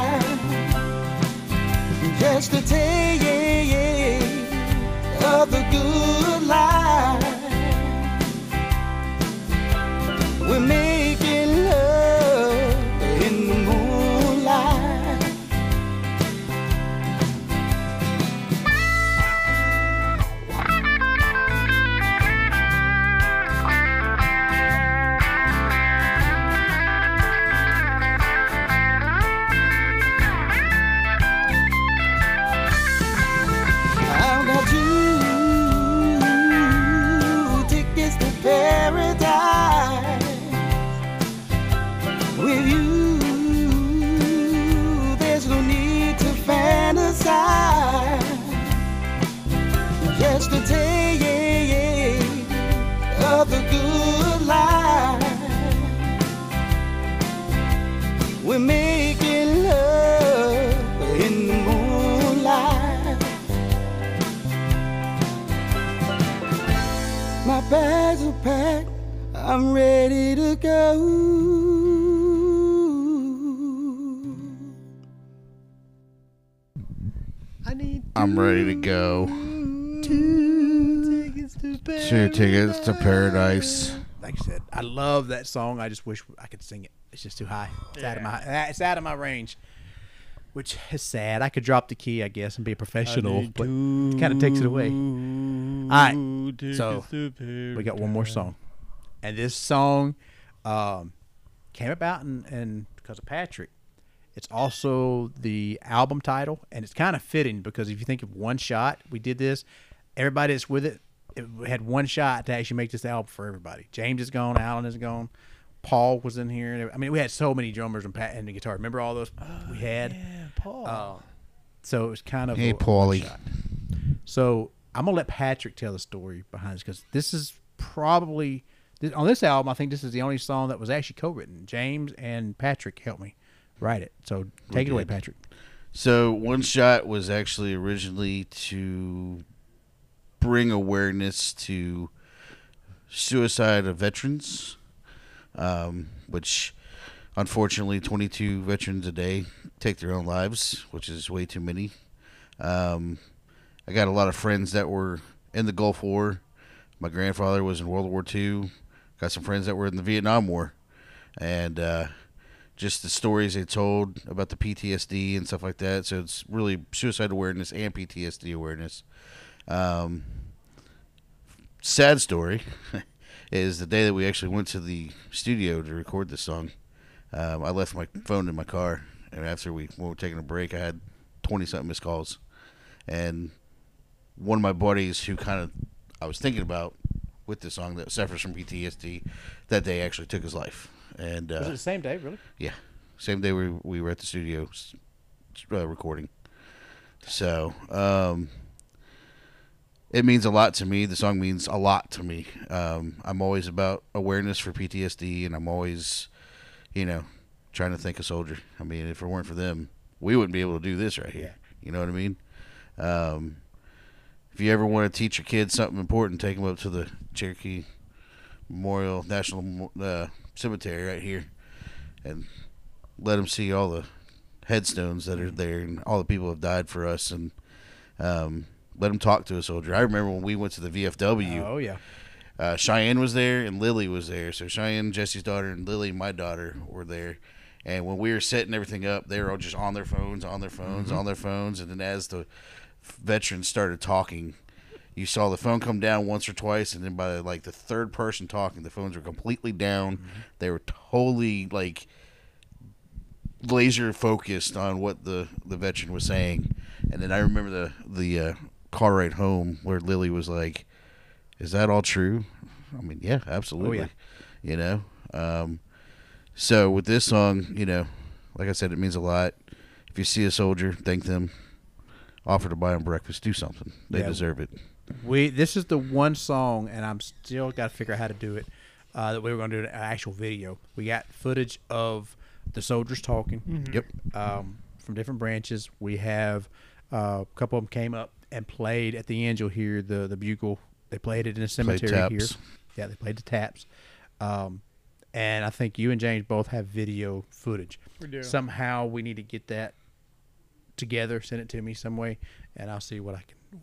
Just a taste of the good life. We're making love in the moonlight. Paradise. With you, there's no need to fantasize. Just a taste of the good life. We're making love in the moonlight. My bags are packed, I'm ready to go. I need I'm ready to go. 2 tickets to paradise. 2 tickets to paradise. Like I said, I love that song. I just wish I could sing it. It's just too high. It's out of my range. Which is sad. I could drop the key, I guess, and be a professional, but it kind of takes it away. All right, so we got one more song, and this song came about and because of Patrick. It's also the album title, and it's kind of fitting because if you think of One Shot, we did this. Everybody that's with it, had one shot to actually make this album for everybody. James is gone, Alan is gone, Paul was in here. I mean, we had so many drummers and the guitar. Remember all those we had? Yeah, Paul. So it was kind of Paulie. One shot. So I'm gonna let Patrick tell the story behind this because this is probably on this album. I think this is the only song that was actually co-written. James and Patrick helped me write it. So take it away, Patrick. So One Shot was actually originally to bring awareness to suicide of veterans. which unfortunately 22 veterans a day take their own lives, which is way too many. I got a lot of friends that were in the Gulf War. My grandfather was in World War II. Got some friends that were in the Vietnam War. And just the stories they told about the PTSD and stuff like that. So it's really suicide awareness and PTSD awareness. Sad story is the day that we actually went to the studio to record this song. I left my phone in my car. And after we were taking a break, I had 20-something missed calls. And one of my buddies who I was thinking about with the song that suffers from PTSD, that day actually took his life. And was it the same day, really? Yeah, same day we were at the studio recording. So it means a lot to me. The song means a lot to me. I'm always about awareness for PTSD, and I'm always, trying to thank a soldier. I mean, if it weren't for them, we wouldn't be able to do this right here. You know what I mean? If you ever want to teach your kids something important, take them up to the Cherokee Memorial National Cemetery right here and let them see all the headstones that are there and all the people who have died for us, and let them talk to a soldier. I remember when we went to the VFW. Oh, yeah. Cheyenne was there and Lily was there. So Cheyenne, Jesse's daughter, and Lily, my daughter, were there. And when we were setting everything up, they were all just on their phones, mm-hmm. on their phones. And then as the veterans started talking, you saw the phone come down once or twice, and then by like the third person talking, the phones were completely down. Mm-hmm. They were totally like laser focused on what the veteran was saying. And then I remember the car ride home where Lily was like, "Is that all true?" I mean, yeah, absolutely. Oh, yeah. So with this song, like I said, it means a lot. If you see a soldier, thank them. Offer to buy them breakfast. Do something. They deserve it. This is the one song, and I'm still got to figure out how to do it, that we were going to do an actual video. We got footage of the soldiers talking. Mm-hmm. Yep. From different branches. We have a couple of them came up and played. At the end, you'll hear the bugle. They played it in a cemetery here. Yeah, they played the taps. And I think you and James both have video footage. We do. Somehow we need to get that together, send it to me some way, and I'll see what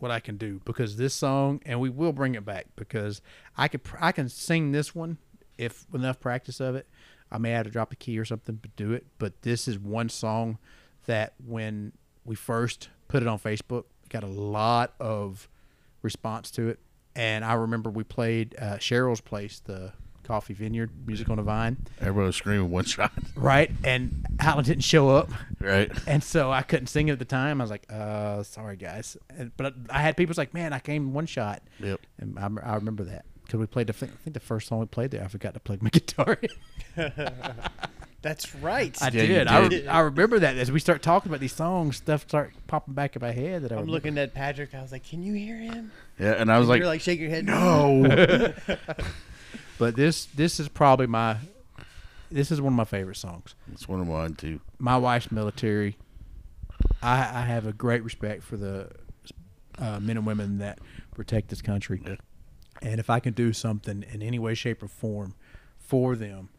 I can do, because this song, and we will bring it back, because I can sing this one if enough practice of it. I may have to drop a key or something but do it. But this is one song that when we first put it on Facebook, got a lot of response to it. And I remember we played Cheryl's Place, the Coffee Vineyard, Music on the Vine. Everybody was screaming "One Shot." Right, and Alan didn't show up. Right. And so I couldn't sing at the time. I was like, sorry, guys. But I had people like, man, I came One Shot. Yep. And I remember that, because we played, I think the first song we played there, I forgot to plug my guitar in. That's right. I did. I remember that. As we start talking about these songs, stuff starts popping back in my head. That I'm looking at Patrick. I was like, can you hear him? Yeah, and I was like, you're like, shake your head. No. But this is probably this is one of my favorite songs. It's one of mine too. My wife's military. I have a great respect for the men and women that protect this country. Yeah. And if I can do something in any way, shape, or form for them,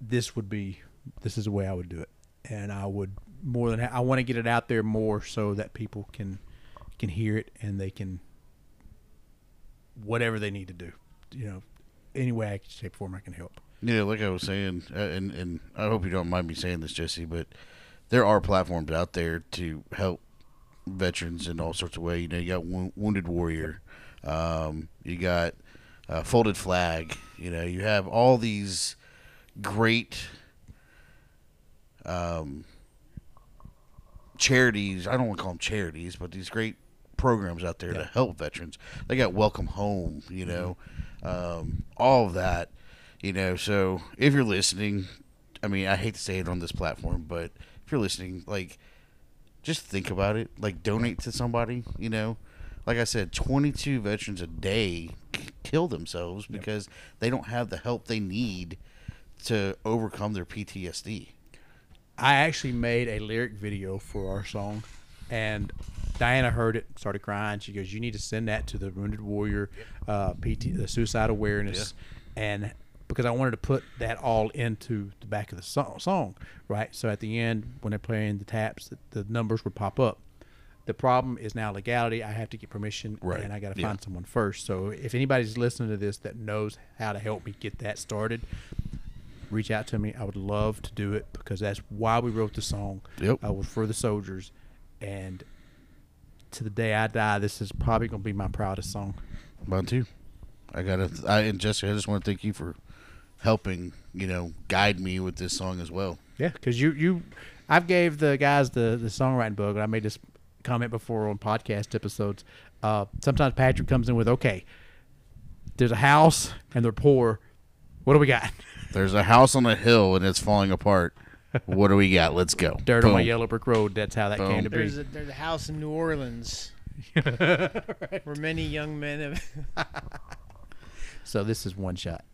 this is the way I would do it. And I would I want to get it out there more so that people can hear it, and they can whatever they need to do, any way I can, shape, form, I can help. Yeah, like I was saying, and I hope you don't mind me saying this, Jesse, but there are platforms out there to help veterans in all sorts of ways. You got Wounded Warrior. You got Folded Flag. You have all these great charities. I don't want to call them charities, but these great programs out there to help veterans. They got Welcome Home, all of that, so if you're listening, I mean, I hate to say it on this platform, but if you're listening, like, just think about it, like, donate to somebody, like I said, 22 veterans a day kill themselves because they don't have the help they need to overcome their PTSD. I actually made a lyric video for our song, and Diana heard it, started crying. She goes, you need to send that to the Wounded Warrior, the suicide awareness, and because I wanted to put that all into the back of the song, right? So at the end, when they're playing the taps, the numbers would pop up. The problem is now legality. I have to get permission, right, and I got to find someone first. So if anybody's listening to this that knows how to help me get that started, reach out to me. I would love to do it because that's why we wrote the song. Yep. Was for the soldiers. And to the day I die, this is probably going to be my proudest song. Mine too. And Jesse, I just want to thank you for helping, you know, guide me with this song as well. Yeah, because I've gave the guys the songwriting book, and I made this comment before on podcast episodes. Sometimes Patrick comes in with, okay, there's a house and they're poor. What do we got? There's a house on a hill and it's falling apart. What do we got? Let's go. Dirt Boom. On my yellow brick road. That's how that Boom. Came to be. There's a house in New Orleans right. where many young men have. So this is One Shot.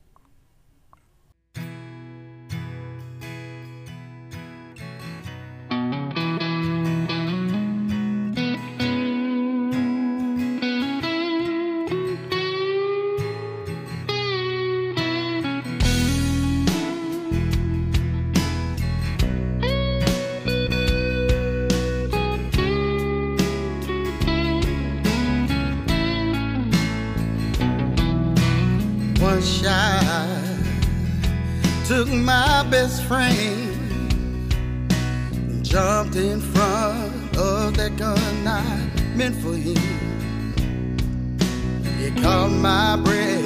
My best friend jumped in front of that gun I meant for him. It caught my breath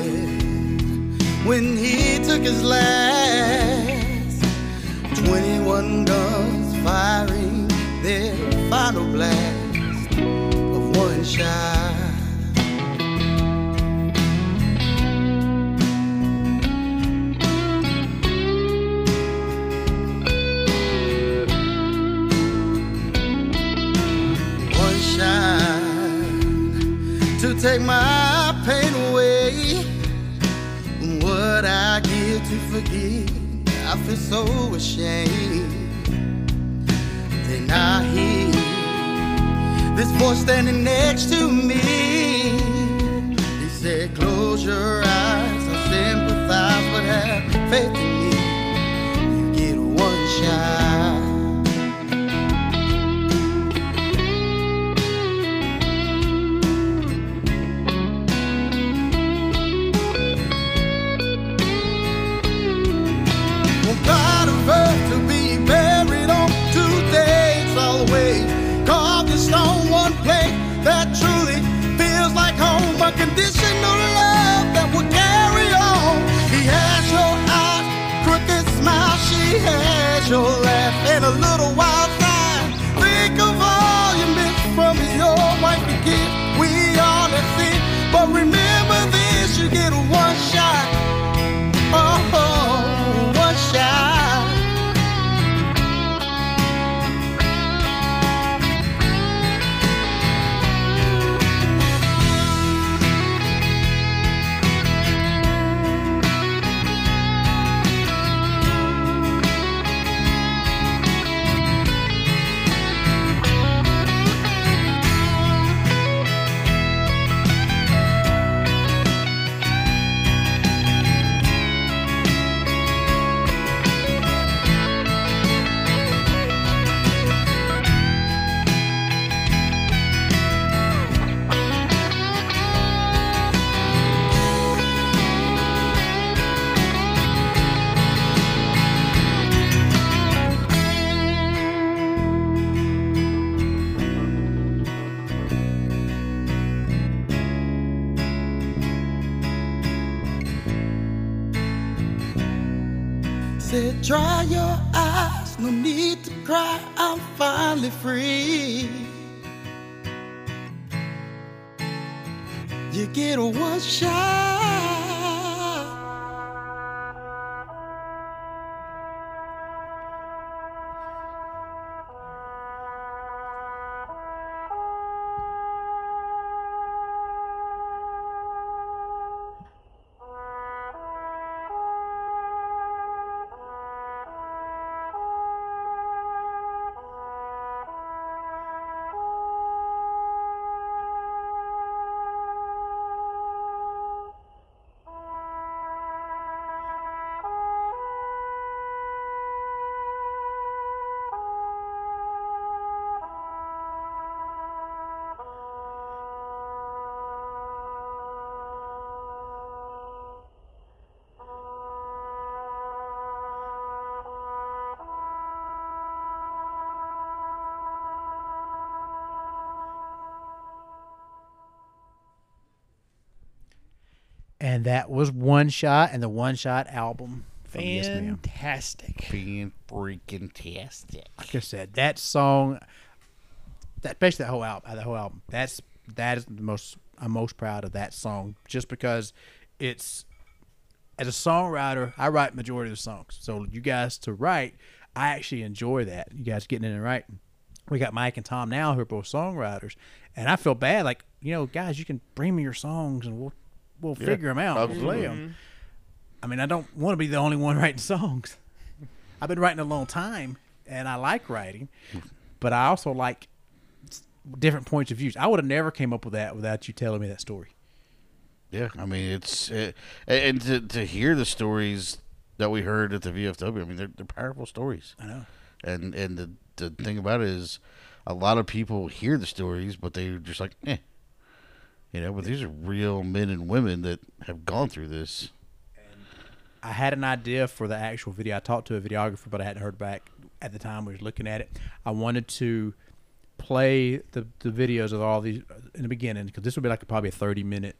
when he took his last. 21 guns firing their final blast of one shot. Take my pain away. What I give to forgive, I feel so ashamed. Then I hear this voice standing next to me. He said, close your eyes, I sympathize, but have faith in me. You get one shot. Unconditional love that will carry on. He has your eyes, crooked smile, she has your laugh, and a little wild side. Think of all you missed from your wife and kid. We all have sinned, but remember this, you get one shot. Oh, one shot. Dry your eyes, no need to cry, I'm finally free. You get a one shot. And that was One Shot and the One Shot album. Fantastic. Being freaking tastic. Like I said, that song, especially that whole album, that is the most, I'm most proud of that song, just because it's, as a songwriter, I write majority of the songs. So you guys to write, I actually enjoy that. You guys getting in and writing. We got Mike and Tom now, who are both songwriters, and I feel bad. Like, you know, guys, you can bring me your songs and we'll figure them out, and play them. I mean, I don't want to be the only one writing songs. I've been writing a long time, and I like writing, but I also like different points of views. I would have never came up with that without you telling me that story. Yeah, I mean, it's and to hear the stories that we heard at the VFW, I mean, they're powerful stories. I know, and the thing about it is, a lot of people hear the stories, but they're just like, eh, you know. But these are real men and women that have gone through this. I had an idea for the actual video. I talked to a videographer, but I hadn't heard back at the time we were looking at it. I wanted to play the videos of all these in the beginning, because this would be like probably a 30-minute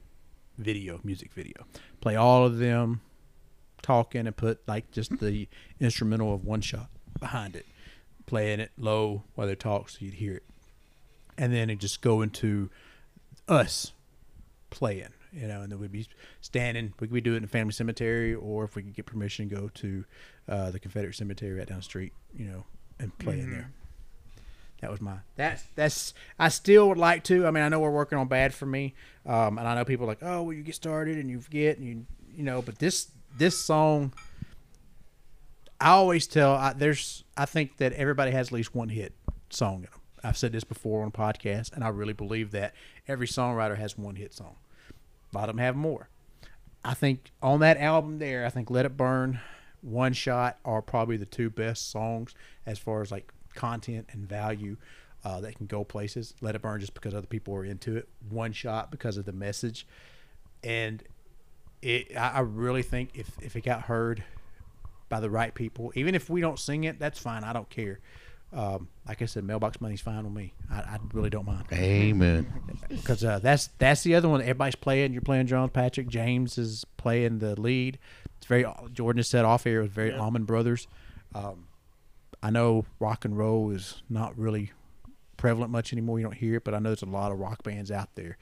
video, music video. Play all of them talking and put like just the instrumental of One Shot behind it, playing it low while they talk so you'd hear it. And then it just go into us playing. You know, and then we'd be standing. We could do it in a family cemetery, or if we could get permission, go to the Confederate cemetery right down the street. You know, and play in there. That was my. That's. I still would like to. I mean, I know we're working on Bad for Me, and I know people are like, oh, well, you get started and you forget, and you know. But this song, I always tell. I think that everybody has at least one hit song in them. I've said this before on a podcast, and I really believe that every songwriter has one hit song. A lot of them have more. I think on that album there, I think Let It Burn, One Shot are probably the two best songs as far as like content and value that can go places. Let It Burn just because other people are into it. One Shot because of the message. And I really think if it got heard by the right people, even if we don't sing it, that's fine. I don't care. Like I said, mailbox money's fine with me. I really don't mind. Amen. Because that's the other one. Everybody's playing. You're playing drums. Patrick, James is playing the lead. It's very. Jordan has said off air. It was very Allman Brothers. I know rock and roll is not really prevalent much anymore. You don't hear it, but I know there's a lot of rock bands out there.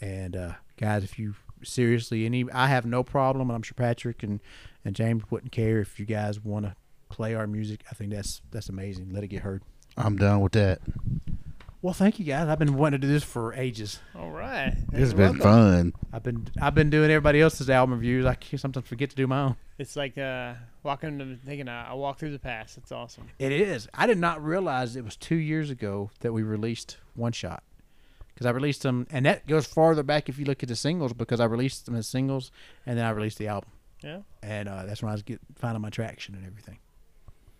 And guys, if you seriously, I have no problem, and I'm sure Patrick and James wouldn't care if you guys want to play our music. I think that's amazing. Let it get heard. I'm down with that. Well, thank you guys. I've been wanting to do this for ages. All right, it's been fun. I've been doing everybody else's album reviews. I sometimes forget to do my own. It's like I walk through the past. It's awesome. It is. I did not realize it was 2 years ago that we released One Shot, because I released them, and that goes farther back if you look at the singles, because I released them as singles, and then I released the album. Yeah. And that's when I was finding my traction and everything.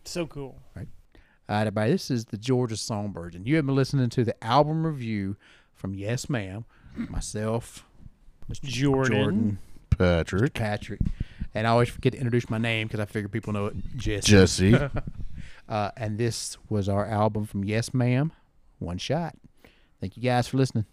So cool. Right. All right, everybody, this is the Georgia Songbirds, and you have been listening to the album review from Yes Ma'am, myself, Mr. Jordan, Patrick. Mr. Patrick. And I always forget to introduce my name because I figure people know it. Jesse. And this was our album from Yes Ma'am, One Shot. Thank you guys for listening.